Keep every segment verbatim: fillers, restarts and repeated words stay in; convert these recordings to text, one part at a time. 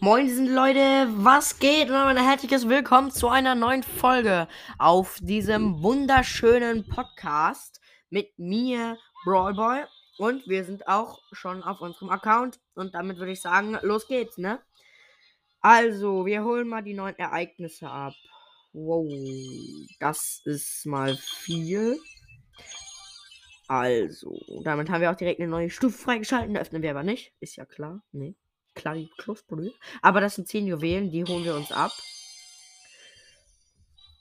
Moin Leute, was geht? Und ein herzliches Willkommen zu einer neuen Folge auf diesem wunderschönen Podcast mit mir, Brawlboy. Und wir sind auch schon auf unserem Account. Und damit würde ich sagen, los geht's, ne? Also, wir holen mal die neuen Ereignisse ab. Wow, das ist mal viel. Also, damit haben wir auch direkt eine neue Stufe freigeschaltet. Öffnen wir aber nicht, ist ja klar, ne? Kleine Kloßbrühe. Aber das sind zehn Juwelen, die holen wir uns ab.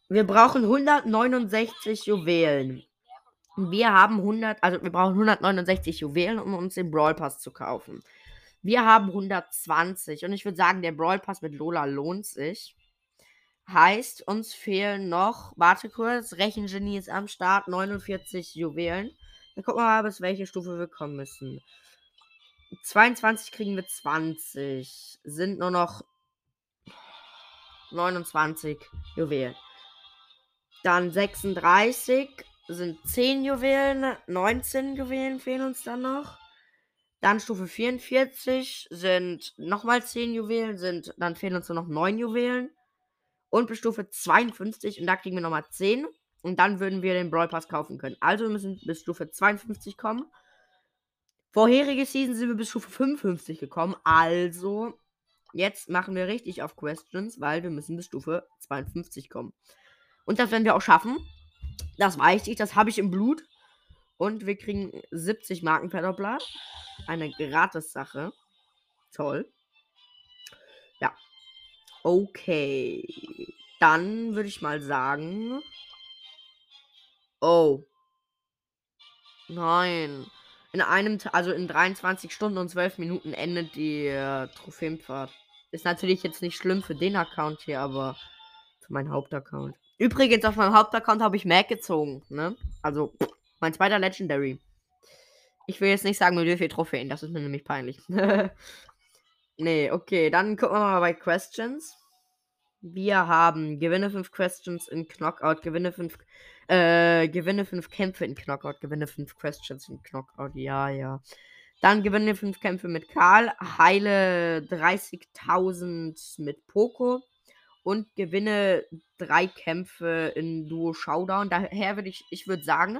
Wir brauchen hundertneunundsechzig Juwelen. Wir haben hundert, also wir brauchen hundertneunundsechzig Juwelen, um uns den Brawl Pass zu kaufen. Wir haben hundertzwanzig und ich würde sagen, der Brawl Pass mit Lola lohnt sich. Heißt, uns fehlen noch, warte kurz, Rechengenie ist am Start, neunundvierzig Juwelen. Dann gucken wir mal, bis welche Stufe wir kommen müssen. zweiundzwanzig kriegen wir zwanzig. Sind nur noch neunundzwanzig Juwelen. Dann sechsunddreißig sind zehn Juwelen. neunzehn Juwelen fehlen uns dann noch. Dann Stufe vierundvierzig sind nochmal zehn Juwelen. Sind, dann fehlen uns nur noch neun Juwelen. Und bis Stufe zweiundfünfzig. Und da kriegen wir nochmal zehn. Und dann würden wir den Brawl Pass kaufen können. Also wir müssen bis Stufe zweiundfünfzig kommen. Vorherige Season sind wir bis Stufe fünfundfünfzig gekommen, also jetzt machen wir richtig auf Questions, weil wir müssen bis Stufe zweiundfünfzig kommen. Und das werden wir auch schaffen, das weiß ich, das habe ich im Blut. Und wir kriegen siebzig Marken per Doppler, eine Gratis-Sache, toll. Ja, okay, dann würde ich mal sagen, oh, nein. In einem, also in dreiundzwanzig Stunden und zwölf Minuten endet die äh, Trophäenfahrt. Ist natürlich jetzt nicht schlimm für den Account hier, aber für meinen Hauptaccount. Übrigens, auf meinem Hauptaccount habe ich Mac gezogen, ne? Also, mein zweiter Legendary. Ich will jetzt nicht sagen, wie viel Trophäen, das ist mir nämlich peinlich. Nee, okay, dann gucken wir mal bei Questions. Wir haben gewinne fünf Questions in Knockout, gewinne fünf äh, gewinne fünf Kämpfe in Knockout, gewinne fünf Questions in Knockout, ja, ja. Dann gewinne fünf Kämpfe mit Karl, heile dreißigtausend mit Poco und gewinne drei Kämpfe in Duo Showdown. Daher würde ich, ich würde sagen,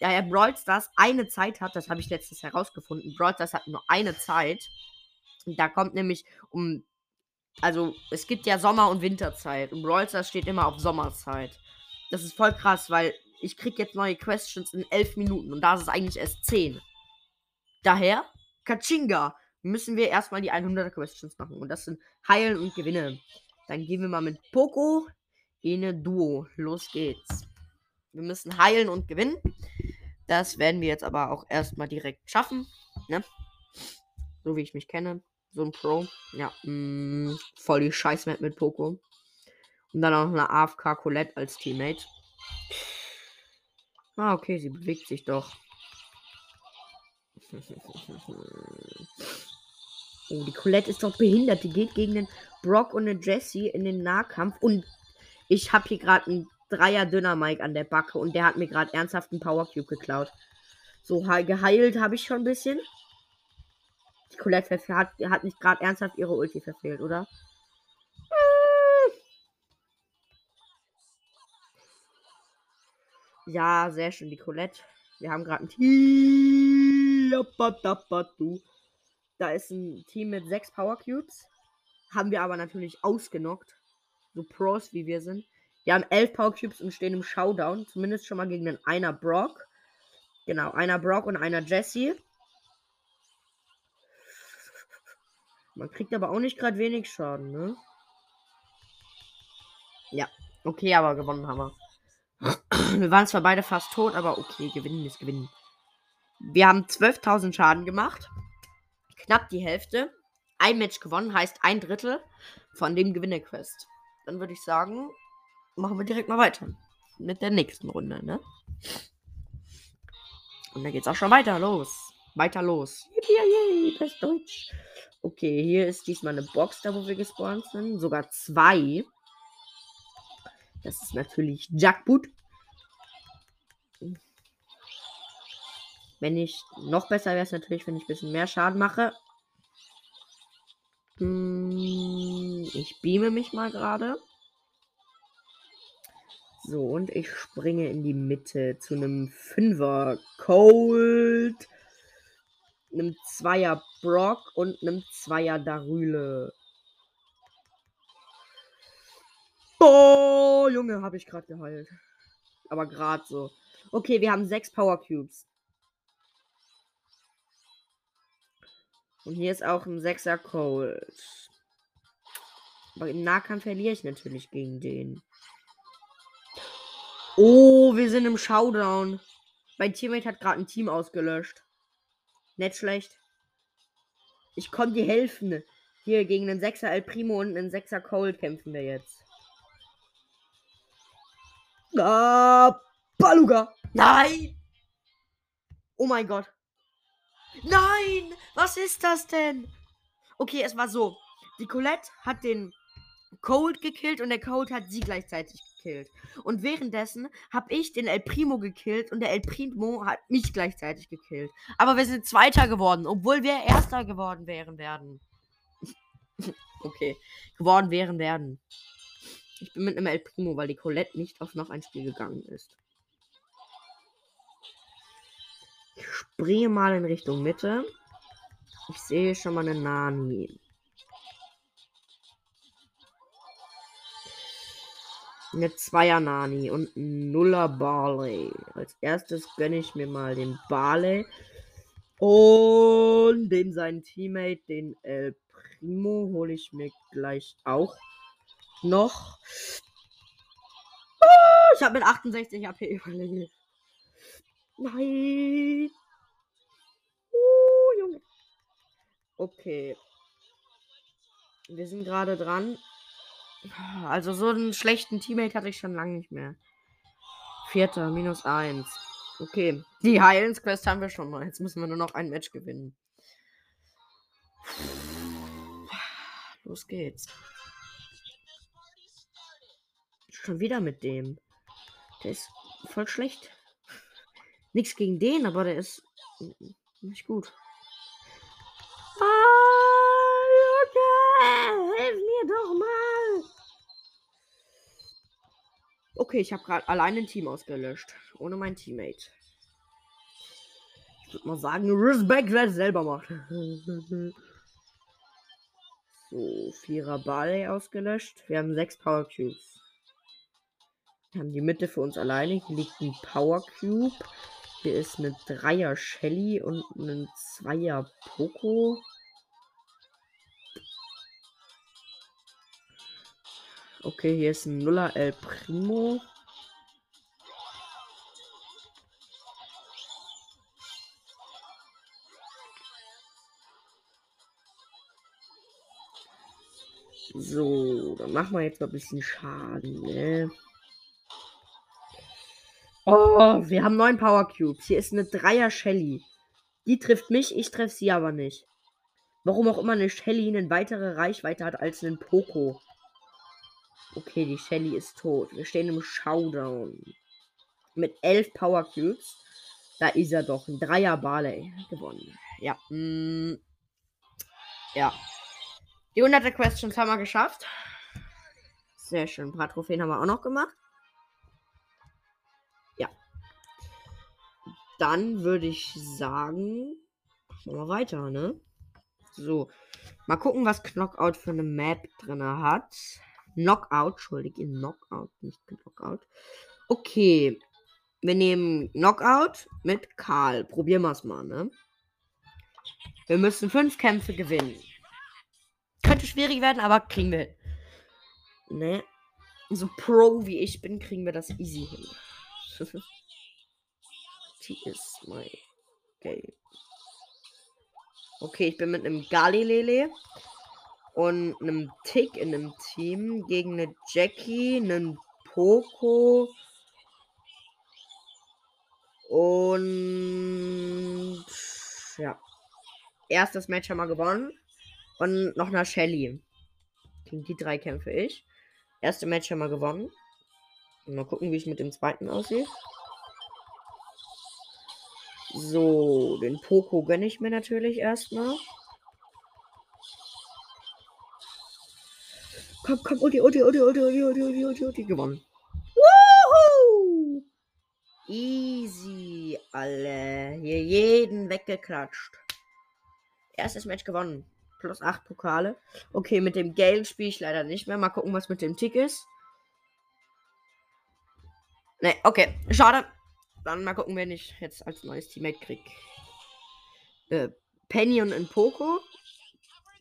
da er Brawl Stars eine Zeit hat, das habe ich letztens herausgefunden, Brawl Stars hat nur eine Zeit. Da kommt nämlich um... Also, es gibt ja Sommer- und Winterzeit. Und Brawl Stars steht immer auf Sommerzeit. Das ist voll krass, weil ich krieg jetzt neue Questions in elf Minuten. Und da ist es eigentlich erst zehn. Daher, Katschinga, müssen wir erstmal die hunderter Questions machen. Und das sind Heilen und Gewinne. Dann gehen wir mal mit Poco in ein Duo. Los geht's. Wir müssen heilen und gewinnen. Das werden wir jetzt aber auch erstmal direkt schaffen. Ne? So wie ich mich kenne. So ein Pro. Ja, mh, voll die Scheiß-Map mit Poco. Und dann auch noch eine A F K Colette als Teammate. Ah, okay, sie bewegt sich doch. Oh, die Colette ist doch behindert. Die geht gegen den Brock und eine Jessie in den Nahkampf. Und ich habe hier gerade einen Dreier-Dünner-Mike an der Backe. Und der hat mir gerade ernsthaft einen Power-Cube geklaut. So, geheilt habe ich schon ein bisschen. Die Colette hat, hat nicht gerade ernsthaft ihre Ulti verfehlt, oder? Ja, sehr schön, die Colette. Wir haben gerade ein Team. Da ist ein Team mit sechs Power Cubes. Haben wir aber natürlich ausgenockt. So Pros, wie wir sind. Wir haben elf Power Cubes und stehen im Showdown. Zumindest schon mal gegen den einer Brock. Genau, einer Brock und einer Jessie. Man kriegt aber auch nicht gerade wenig Schaden, ne? Ja, okay, aber gewonnen haben wir. Wir waren zwar beide fast tot, aber okay, gewinnen ist gewinnen. Wir haben zwölftausend Schaden gemacht. Knapp die Hälfte. Ein Match gewonnen, heißt ein Drittel von dem Gewinner-Quest. Dann würde ich sagen, machen wir direkt mal weiter. Mit der nächsten Runde, ne? Und dann geht's auch schon weiter los. Weiter los. Yippie, yippie, das Deutsch. Okay, hier ist diesmal eine Box, da wo wir gespawnt sind. Sogar zwei. Das ist natürlich Jackpot. Wenn ich noch besser wäre es natürlich, wenn ich ein bisschen mehr Schaden mache. Hm. Ich beame mich mal gerade. So, und ich springe in die Mitte zu einem Fünfer Colt, einem Zweier Brock und einem Zweier Darüle. Boah, Junge, habe ich gerade geheilt. Aber gerade so. Okay, wir haben sechs Power Cubes. Und hier ist auch ein Sechser Colt. Aber im Nahkampf verliere ich natürlich gegen den. Oh, wir sind im Showdown. Mein Teammate hat gerade ein Team ausgelöscht. Nicht schlecht. Ich konnte dir helfen. Hier gegen einen Sechser El Primo und einen Sechser Colt kämpfen wir jetzt. Ah, Baluga. Nein. Oh mein Gott. Nein! Was ist das denn? Okay, es war so. Die Colette hat den Colt gekillt und der Colt hat sie gleichzeitig gekillt. Und währenddessen habe ich den El Primo gekillt und der El Primo hat mich gleichzeitig gekillt. Aber wir sind Zweiter geworden, obwohl wir Erster geworden wären werden. Okay, geworden wären werden. Ich bin mit einem El Primo, weil die Colette nicht auf noch ein Spiel gegangen ist. Ich springe mal in Richtung Mitte. Ich sehe schon mal eine Nani. Eine Zweier Nani und ein Nuller Barley. Als erstes gönne ich mir mal den Barley. Und dem seinen Teammate, den El Primo, hole ich mir gleich auch noch. Ah, ich habe mit achtundsechzig A P überlegt. Nein. Uh, Junge. Okay. Wir sind gerade dran. Also so einen schlechten Teammate hatte ich schon lange nicht mehr. Vierter, minus eins. Okay. Die Heilens-Quest haben wir schon mal. Jetzt müssen wir nur noch ein Match gewinnen. Los geht's. Schon wieder mit dem. Der ist voll schlecht. Nichts gegen den, aber der ist nicht gut. Ah, Junge, hilf mir doch mal. Okay, ich habe gerade alleine ein Team ausgelöscht. Ohne mein Teammate. Ich würde mal sagen, Respekt, wer es selber macht. So, Vierer Ball ausgelöscht. Wir haben sechs Power Cubes. Wir haben die Mitte für uns alleine. Hier liegt ein Power Cube. Hier ist eine Dreier Shelly und ein Zweier Poco. Okay, hier ist ein Nuller El Primo. So, dann machen wir jetzt mal ein bisschen Schaden, ne? Oh, wir haben neun Power Cubes. Hier ist eine Dreier Shelly. Die trifft mich, ich treffe sie aber nicht. Warum auch immer eine Shelly eine weitere Reichweite hat als einen Poco. Okay, die Shelly ist tot. Wir stehen im Showdown. Mit elf Power Cubes. Da ist er doch. Ein Dreier Barley. Gewonnen. Ja. Mm, ja. Die hunderte Questions haben wir geschafft. Sehr schön. Ein paar Trophäen haben wir auch noch gemacht. Dann würde ich sagen, machen wir weiter, ne? So, mal gucken, was Knockout für eine Map drin hat. Knockout, Entschuldigung, Knockout, nicht Knockout. Okay, wir nehmen Knockout mit Karl. Probieren wir es mal, ne? Wir müssen fünf Kämpfe gewinnen. Könnte schwierig werden, aber kriegen wir hin. Ne? So pro wie ich bin, kriegen wir das easy hin. Ist mein Game. Okay, ich bin mit einem Galilele und einem Tick in einem Team gegen eine Jackie, einen Poco und ja. Erstes Match haben wir gewonnen und noch eine Shelly. Gegen die drei kämpfe ich. Erste Match haben wir gewonnen. Mal gucken, wie ich mit dem zweiten aussehe. So, den Poco gönne ich mir natürlich erstmal. Komm, komm, Ulti, Ulti, Ulti, Ulti, Ulti, Ulti, Ulti, Ulti, gewonnen. Woohoo! Easy, alle. Hier jeden weggeklatscht. Erstes Match gewonnen. Plus acht Pokale. Okay, mit dem Geld spiele ich leider nicht mehr. Mal gucken, was mit dem Tick ist. Ne, okay. Schade. Dann mal gucken, wen ich jetzt als neues Teammate krieg. Äh, Penny und ein Poco.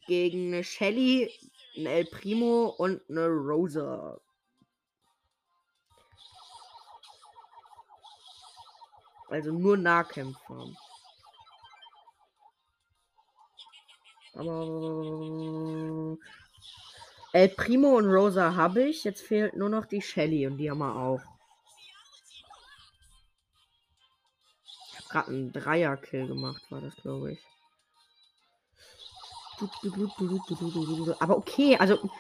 Gegen eine Shelly, ein El Primo und eine Rosa. Also nur Nahkämpfer. Aber El Primo und Rosa habe ich. Jetzt fehlt nur noch die Shelly und die haben wir auch. Ich habe gerade einen Dreier-Kill gemacht, war das, glaube ich. Aber okay, also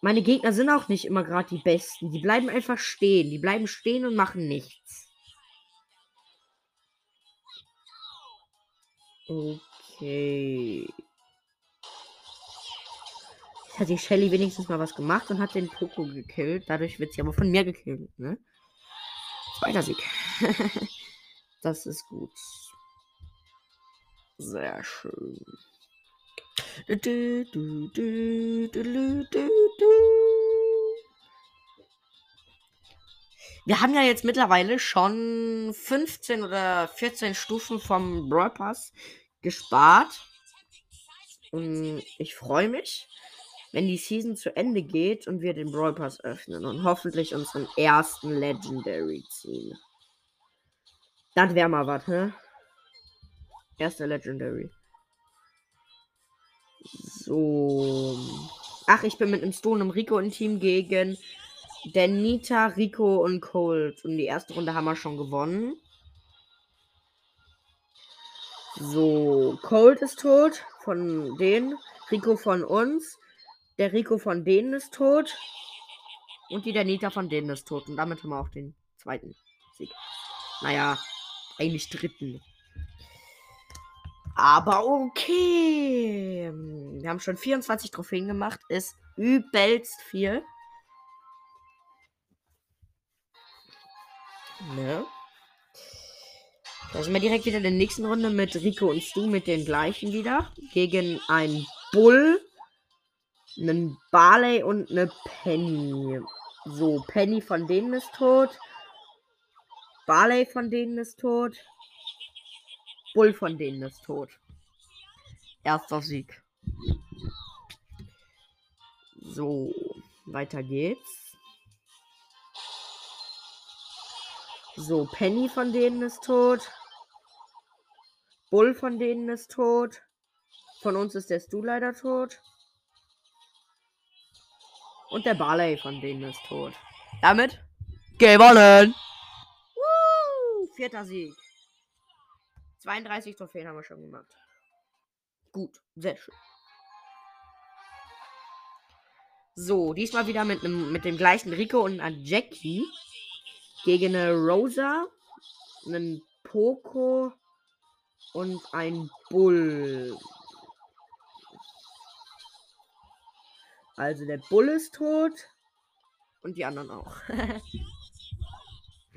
meine Gegner sind auch nicht immer gerade die Besten. Die bleiben einfach stehen. Die bleiben stehen und machen nichts. Okay. Jetzt hat die Shelly wenigstens mal was gemacht und hat den Poco gekillt. Dadurch wird sie aber von mir gekillt, ne? Zweiter Sieg. Das ist gut. Sehr schön. Du, du, du, du, du, du. Wir haben ja jetzt mittlerweile schon fünfzehn oder vierzehn Stufen vom Brawl Pass gespart. Und ich freue mich, wenn die Season zu Ende geht und wir den Brawl Pass öffnen und hoffentlich unseren ersten Legendary ziehen. Das wäre mal was, ne? Erster Legendary. So. Ach, ich bin mit einem Stu und einem Rico im Team gegen Danita, Rico und Colt. Und die erste Runde haben wir schon gewonnen. So, Colt ist tot von denen. Rico von uns. Der Rico von denen ist tot. Und die Danita von denen ist tot. Und damit haben wir auch den zweiten Sieg. Naja, eigentlich dritten. Aber okay. Wir haben schon vierundzwanzig Trophäen gemacht. Ist übelst viel. Ne? Da sind wir direkt wieder in der nächsten Runde mit Rico und Stu mit den gleichen wieder. Gegen einen Bull, einen Barley und eine Penny. So, Penny von denen ist tot. Barley von denen ist tot. Bull von denen ist tot. Erster Sieg. So, weiter geht's. So, Penny von denen ist tot. Bull von denen ist tot. Von uns ist der Stu leider tot. Und der Barley von denen ist tot. Damit gewonnen. Woo, vierter Sieg. zweiunddreißig Trophäen haben wir schon gemacht. Gut, sehr schön. So, diesmal wieder mit, nem, mit dem gleichen Rico und einer Jackie. Gegen eine Rosa, einen Poco und ein Bull. Also der Bull ist tot. Und die anderen auch.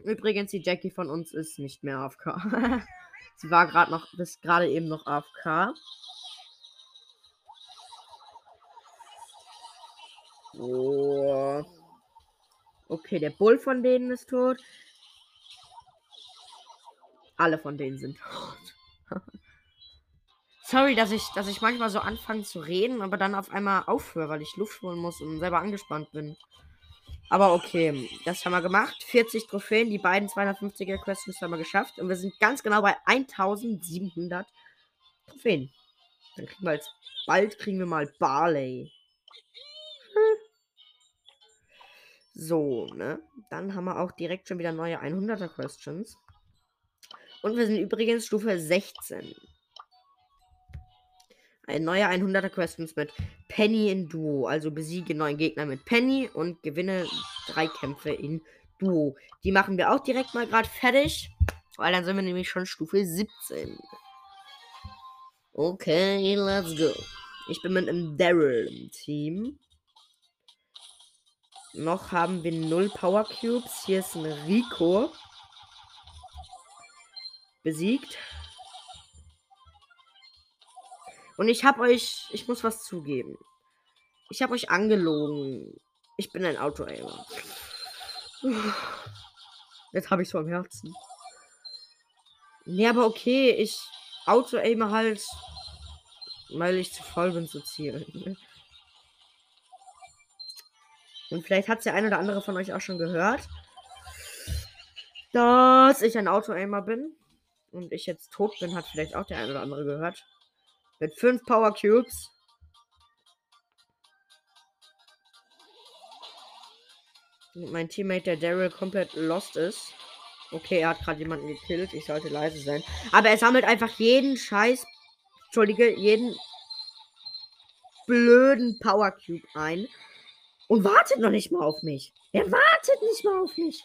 Übrigens, die Jackie von uns ist nicht mehr A F K. Sie war gerade noch, bis gerade eben noch A F K. Oh. Okay, der Bull von denen ist tot. Alle von denen sind tot. Sorry, dass ich, dass ich manchmal so anfange zu reden, aber dann auf einmal aufhöre, weil ich Luft holen muss und selber angespannt bin. Aber okay, das haben wir gemacht. vierzig Trophäen, die beiden zweihundertfünfziger Quests haben wir geschafft. Und wir sind ganz genau bei eintausendsiebenhundert Trophäen. Dann kriegen wir jetzt, bald kriegen wir mal Barley. Hm. So, ne? Dann haben wir auch direkt schon wieder neue hunderter Questions. Und wir sind übrigens Stufe sechzehn. Ein neuer hunderter Questions mit Penny in Duo. Also besiege neuen Gegner mit Penny und gewinne drei Kämpfe in Duo. Die machen wir auch direkt mal gerade fertig. Weil dann sind wir nämlich schon Stufe siebzehn. Okay, let's go. Ich bin mit einem Daryl im Team. Noch haben wir null Power Cubes. Hier ist ein Rico. Besiegt. Und ich habe euch... Ich muss was zugeben. Ich habe euch angelogen. Ich bin ein Auto-Aimer. Jetzt habe ich es am Herzen. Nee, aber okay. Ich Auto-Aimer halt, weil ich zu voll bin zu zielen. Und vielleicht hat es der ein oder andere von euch auch schon gehört, dass ich ein Auto-Aimer bin. Und ich jetzt tot bin, hat vielleicht auch der ein oder andere gehört. Mit fünf Power Cubes. Und mein Teammate, der Daryl, komplett lost ist. Okay, er hat gerade jemanden gekillt. Ich sollte leise sein. Aber er sammelt einfach jeden Scheiß... Entschuldige, jeden blöden Power Cube ein. Und wartet noch nicht mal auf mich. Er wartet nicht mal auf mich.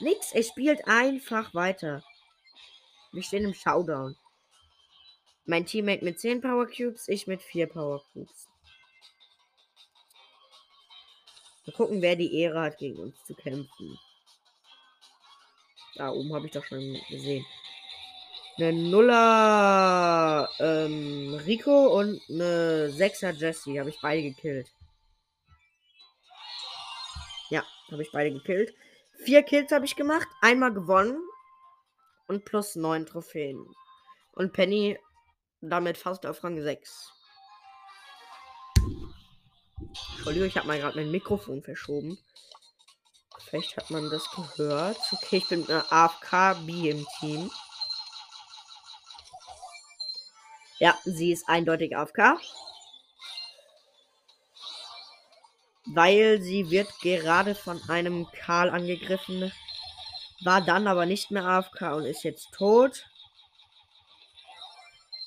Nix, er spielt einfach weiter. Wir stehen im Showdown. Mein Teammate mit zehn Power Cubes, ich mit vier Power Cubes. Mal gucken, wer die Ehre hat, gegen uns zu kämpfen. Da oben habe ich doch schon gesehen. Eine Nuller ähm, Rico und eine Sechser Jessie. Habe ich beide gekillt. Ja, habe ich beide gekillt. Vier Kills habe ich gemacht. Einmal gewonnen. Und plus neun Trophäen. Und Penny damit fast auf Rang sechs. Entschuldigung, ich habe mal gerade mein Mikrofon verschoben. Vielleicht hat man das gehört. Okay, ich bin mit einer A F K B im Team. Ja, sie ist eindeutig A F K. Weil sie wird gerade von einem Karl angegriffen. War dann aber nicht mehr A F K und ist jetzt tot.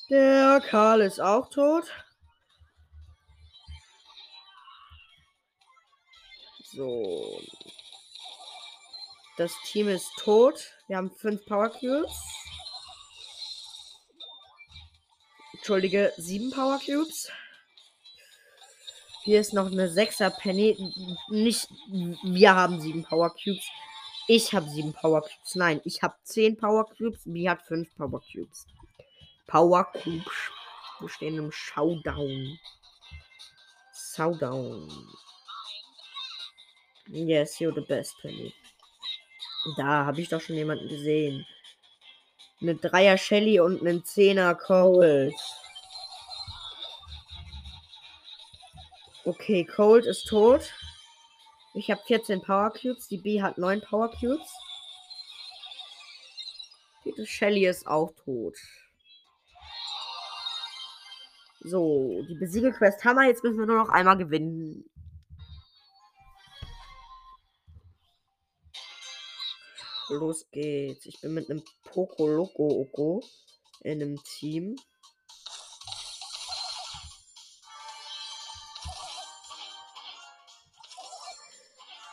Der Karl ist auch tot. So. Das Team ist tot. Wir haben fünf Power Cubes. Entschuldige, sieben Power Cubes. Hier ist noch eine Sechser Penny. Nicht, wir haben sieben Power Cubes. Ich habe sieben Power Cubes. Nein, ich habe zehn Power Cubes. Wie hat fünf Power Cubes? Power Cubes. Wir stehen im Showdown. Showdown. Yes, you're the best, Penny. Da habe ich doch schon jemanden gesehen. Eine Dreier Shelly und einen Zehner Colt. Okay, Colt ist tot. Ich habe vierzehn Power Cubes. Die B hat neun Power Cubes. Die Shelly ist auch tot. So, die Besiegelquest haben wir. Jetzt müssen wir nur noch einmal gewinnen. Los geht's. Ich bin mit einem Poco Loco Oko in einem Team.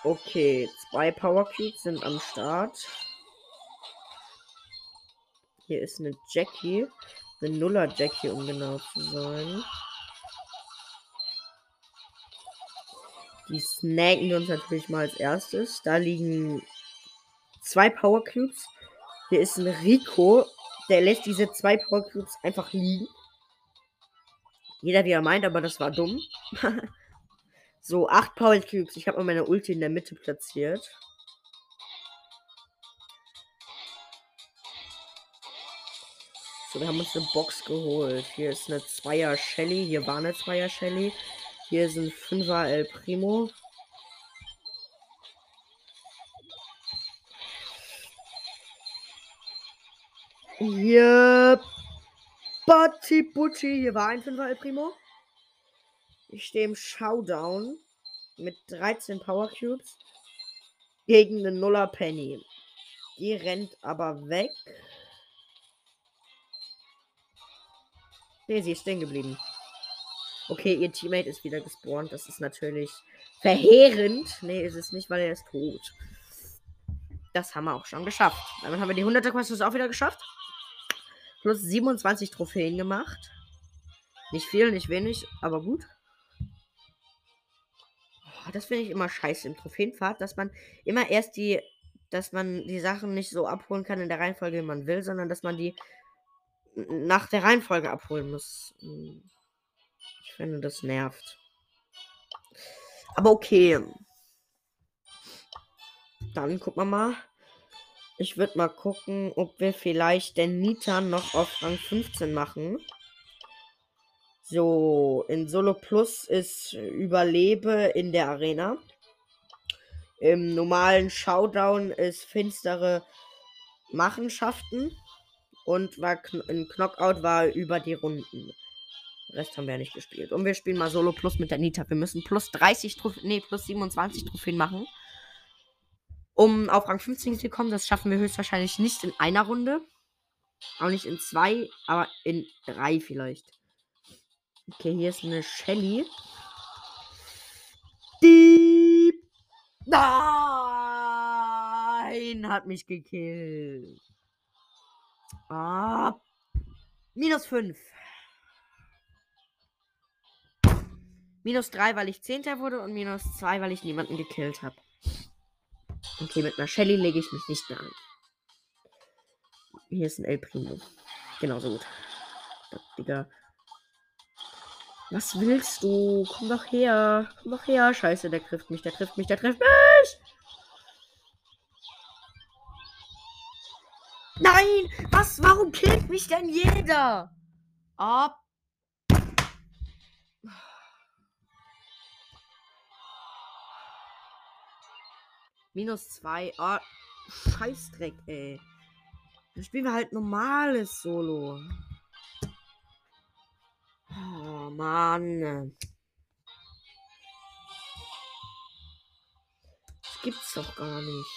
Okay, zwei Power Cubes sind am Start. Hier ist eine Jackie. Eine Nuller Jackie, um genau zu sein. Die snacken wir uns natürlich mal als erstes. Da liegen zwei Power Cubes. Hier ist ein Rico. Der lässt diese zwei Power Cubes einfach liegen. Jeder wie er meint, aber das war dumm. So, acht Power Cubes. Ich habe mal meine Ulti in der Mitte platziert. So, wir haben uns eine Box geholt. Hier ist eine Zweier Shelly. Hier war eine Zweier Shelly. Hier ist ein Fünfer El Primo. Hier. Batti Butchi. Hier war ein Fünfer El Primo. Ich stehe im Showdown mit dreizehn Power Cubes gegen eine Nuller Penny. Die rennt aber weg. Ne, sie ist stehen geblieben. Okay, ihr Teammate ist wieder gespawnt. Das ist natürlich verheerend. Ne, ist es nicht, weil er ist tot. Das haben wir auch schon geschafft. Damit haben wir die hunderter Quest auch wieder geschafft. Plus siebenundzwanzig Trophäen gemacht. Nicht viel, nicht wenig, aber gut. Oh, das finde ich immer scheiße im Trophäenpfad, dass man immer erst die, dass man die Sachen nicht so abholen kann in der Reihenfolge, die man will, sondern dass man die nach der Reihenfolge abholen muss. Ich finde, das nervt. Aber okay. Dann gucken wir mal. Ich würde mal gucken, ob wir vielleicht den Nita noch auf Rang fünfzehn machen. So, in Solo Plus ist Überlebe in der Arena. Im normalen Showdown ist finstere Machenschaften. Und war kn- in Knockout war über die Runden. Den Rest haben wir ja nicht gespielt. Und wir spielen mal Solo Plus mit der Nita. Wir müssen plus dreißig Trophäen, nee, plus siebenundzwanzig Trophäen machen, um auf Rang fünfzehn zu kommen. Das schaffen wir höchstwahrscheinlich nicht in einer Runde. Auch nicht in zwei, aber in drei vielleicht. Okay, hier ist eine Shelly. Die... Nein, hat mich gekillt. Ah, minus fünf. Minus drei, weil ich Zehnter wurde, und minus zwei, weil ich niemanden gekillt habe. Okay, mit einer Shelly lege ich mich nicht mehr an. Hier ist ein El Primo. Genauso gut. Digga. Was willst du? Komm doch her. Komm doch her. Scheiße, der trifft mich, der trifft mich, der trifft mich. Nein! Was? Warum killt mich denn jeder? Ab. Minus zwei. Oh, Scheißdreck, ey. Dann spielen wir halt normales Solo. Oh, Mann. Das gibt's doch gar nicht.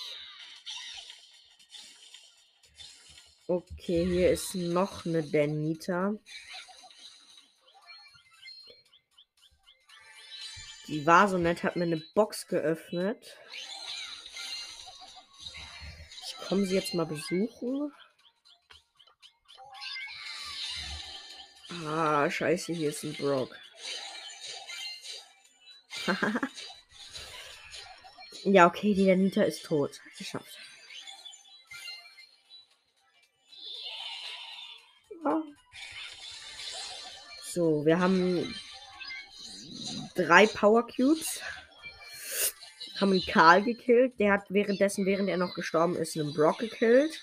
Okay, hier ist noch eine Danita. Die war so nett, hat mir eine Box geöffnet. Ich komme sie jetzt mal besuchen. Ah, scheiße, hier ist ein Brock. Ja, okay, die Danita ist tot. Geschafft. So, wir haben drei Power Cubes. Haben einen Karl gekillt. Der hat währenddessen, während er noch gestorben ist, einen Brock gekillt.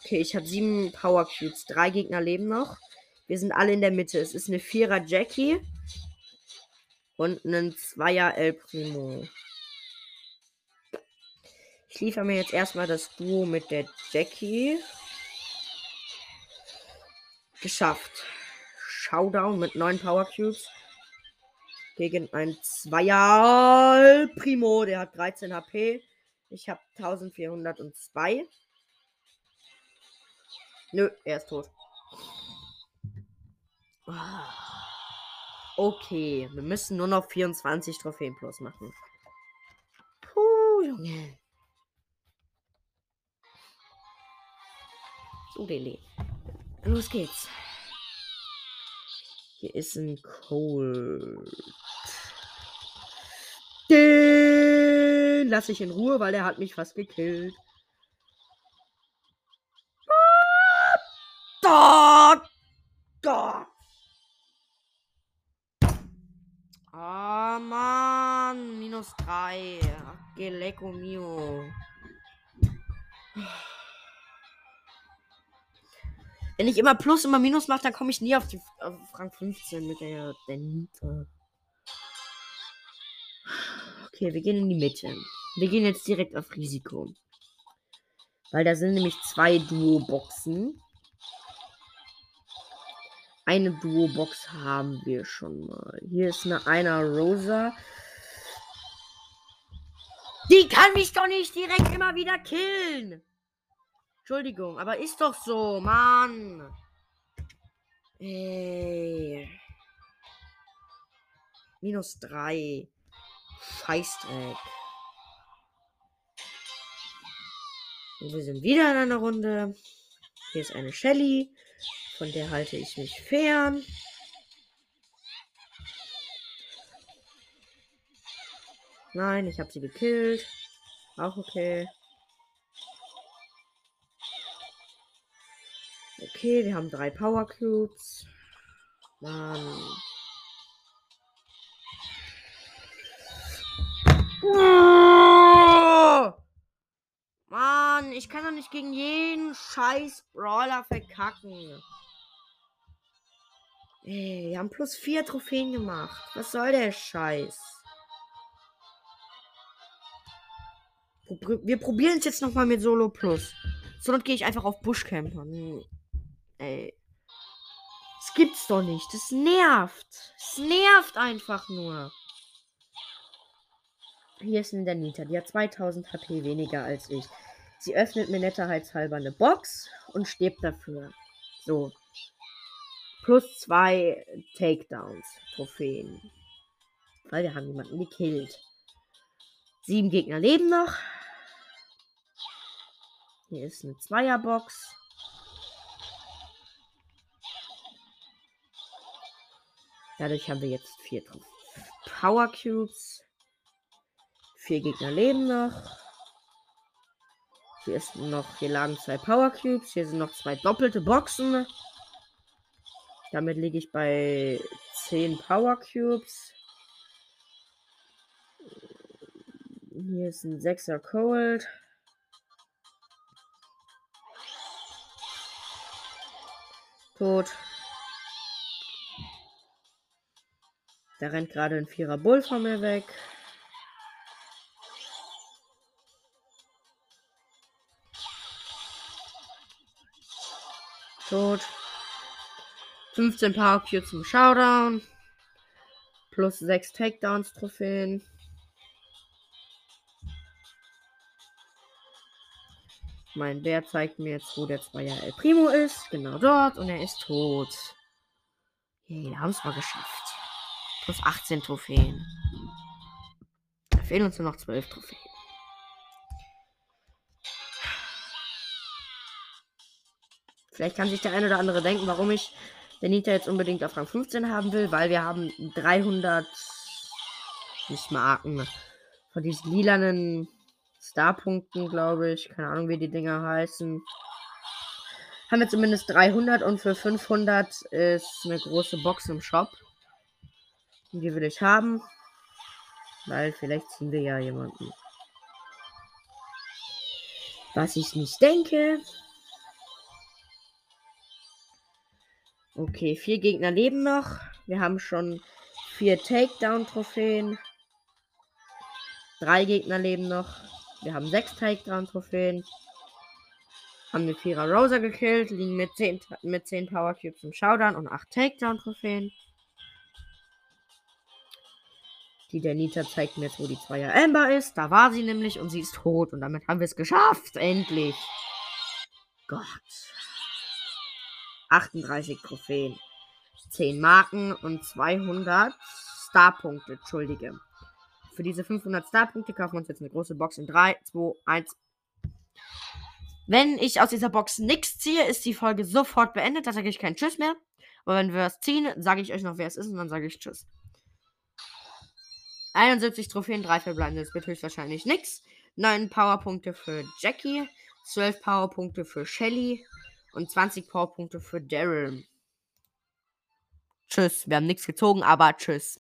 Okay, ich habe sieben Power Cubes. Drei Gegner leben noch. Wir sind alle in der Mitte. Es ist eine Vierer Jackie und ein Zweier El Primo. Ich liefere mir jetzt erstmal das Duo mit der Jackie. Geschafft. Showdown mit neun Power Cubes gegen ein Zweier El Primo. Der hat dreizehn H P. Ich habe vierzehnhundertzwei. Nö, er ist tot. Okay, wir müssen nur noch vierundzwanzig Trophäen plus machen. Puh, Junge. So, Dele. Los geht's. Hier ist ein Colt. Den lasse ich in Ruhe, weil er hat mich fast gekillt. Da, da. Ah, Mann. Minus drei. Geleco mio. Wenn ich immer Plus, immer Minus mache, dann komme ich nie auf die auf Rang fünfzehn mit der Danita. Okay, wir gehen in die Mitte. Wir gehen jetzt direkt auf Risiko. Weil da sind nämlich zwei Duo-Boxen. Eine Duo-Box haben wir schon mal. Hier ist eine einer Rosa. Die kann mich doch nicht direkt immer wieder killen. Entschuldigung, aber ist doch so, Mann. Ey. Minus drei. Scheißdreck. Und wir sind wieder in einer Runde. Hier ist eine Shelly. Von der halte ich mich fern. Nein, ich habe sie gekillt. Auch okay. Okay, wir haben drei Power Cubes. Mann. Oh! Mann, ich kann doch nicht gegen jeden scheiß Brawler verkacken. Ey, wir haben plus vier Trophäen gemacht. Was soll der Scheiß? Wir probieren es jetzt nochmal mit Solo Plus. Sonst gehe ich einfach auf Buschcamper. Ey. Das gibt's doch nicht. Das nervt. Das nervt einfach nur. Hier ist eine Danita. Die hat zweitausend H P weniger als ich. Sie öffnet mir netterheitshalber eine Box und stirbt dafür. So. Plus zwei Takedowns. Trophäen. Weil wir haben jemanden gekillt. Sieben Gegner leben noch. Hier ist eine Zweierbox. Dadurch haben wir jetzt vier Power Cubes. Vier Gegner leben noch. Hier ist noch, hier lagen zwei Power Cubes. Hier sind noch zwei doppelte Boxen. Damit liege ich bei zehn Power Cubes. Hier ist ein sechser Colt. Tot. Da rennt gerade ein vierer Bull von mir weg. Tot. fünfzehn Power Cubes zum Showdown. Plus sechs Takedowns Trophäen. Mein Bär zeigt mir jetzt, wo der Zweier El Primo ist. Genau dort. Und er ist tot. Hey, wir haben es mal geschafft. Plus achtzehn Trophäen. Da fehlen uns nur noch zwölf Trophäen. Vielleicht kann sich der ein oder andere denken, warum ich Danita jetzt unbedingt auf Rang fünfzehn haben will, weil wir haben dreihundert Marken von diesen lilanen Starpunkten, glaube ich. Keine Ahnung, wie die Dinger heißen. Haben wir zumindest dreihundert und für fünfhundert ist eine große Box im Shop. Und die will ich haben, weil vielleicht ziehen wir ja jemanden. Was ich nicht denke. Okay, vier Gegner leben noch. Wir haben schon vier Takedown-Trophäen. Drei Gegner leben noch. Wir haben sechs Takedown-Trophäen. Haben eine Vierer Rosa gekillt. Liegen mit zehn, mit zehn Power Cubes im Showdown und acht Takedown-Trophäen. Die Danita zeigt mir jetzt, wo die Zweier Amber ist. Da war sie nämlich und sie ist tot. Und damit haben wir es geschafft. Endlich. Gott. achtunddreißig Trophäen, zehn Marken und zweihundert Starpunkte, Entschuldige. Für diese fünfhundert Starpunkte kaufen wir uns jetzt eine große Box in drei, zwei, eins. Wenn ich aus dieser Box nichts ziehe, ist die Folge sofort beendet. Da sage ich keinen Tschüss mehr. Aber wenn wir was ziehen, sage ich euch noch, wer es ist und dann sage ich Tschüss. einundsiebzig Trophäen, drei verbleiben. Das wird höchstwahrscheinlich nichts. neun Powerpunkte für Jackie, zwölf Powerpunkte für Shelly. Und zwanzig Powerpunkte für Daryl. Tschüss. Wir haben nichts gezogen, aber tschüss.